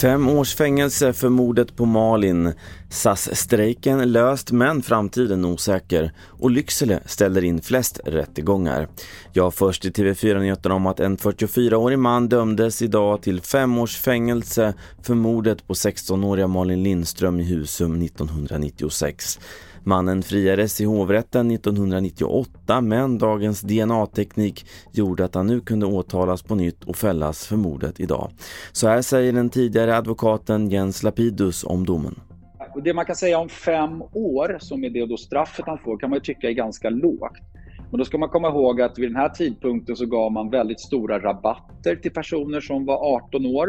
5 års fängelse för mordet på Malin. SAS-strejken löst men framtiden osäker. Och Lycksele ställer in flest rättegångar. Jag först i TV4 nyheter om att en 44-årig man dömdes idag till 5 års fängelse för mordet på 16-åriga Malin Lindström i Husum 1996. Mannen friades i hovrätten 1998, men dagens DNA-teknik gjorde att han nu kunde åtalas på nytt och fällas för mordet idag. Så här säger den tidigare advokaten Jens Lapidus om domen. Det man kan säga om 5 år, som är det då straffet han får, kan man ju tycka är ganska lågt. Men då ska man komma ihåg att vid den här tidpunkten så gav man väldigt stora rabatter till personer som var 18 år.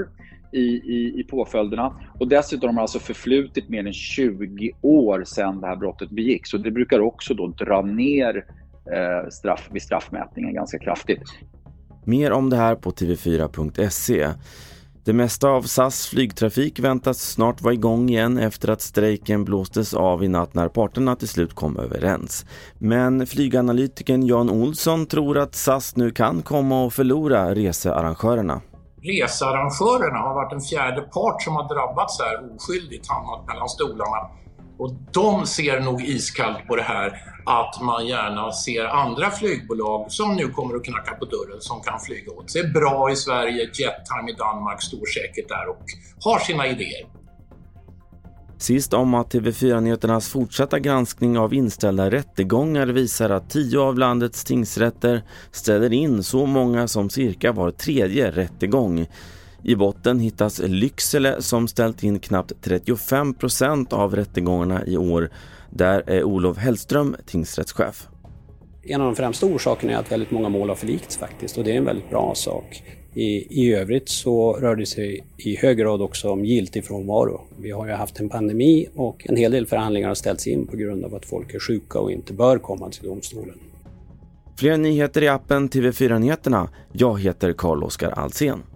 I påföljderna, och dessutom har de alltså förflutit mer än 20 år sedan det här brottet begicks, så det brukar också då dra ner vid straffmätningen ganska kraftigt. Mer om det här på tv4.se. Det mesta av SAS flygtrafik väntas snart vara igång igen efter att strejken blåstes av i natt när parterna till slut kom överens. Men flyganalytikern Jan Olsson tror att SAS nu kan komma och förlora researrangörerna. Researrangörerna har varit en fjärde part som har drabbats här oskyldigt, hamnat mellan stolarna. Och de ser nog iskallt på det här att man gärna ser andra flygbolag som nu kommer att knacka på dörren som kan flyga åt sig. Bra i Sverige, Jettime i Danmark står säkert där och har sina idéer. Sist om att TV4-nyheternas fortsatta granskning av inställda rättegångar visar att 10 av landets tingsrätter ställer in så många som cirka var tredje rättegång. I botten hittas Lycksele som ställt in knappt 35% av rättegångarna i år. Där är Olof Hellström tingsrättschef. En av de främsta orsakerna är att väldigt många mål har förlikts faktiskt, och det är en väldigt bra sak. I övrigt så rör det sig i hög grad också om giltig frånvaro. Vi har ju haft en pandemi och en hel del förhandlingar har ställts in på grund av att folk är sjuka och inte bör komma till domstolen. Fler nyheter i appen TV4-nyheterna. Jag heter Carl-Oskar Alsen.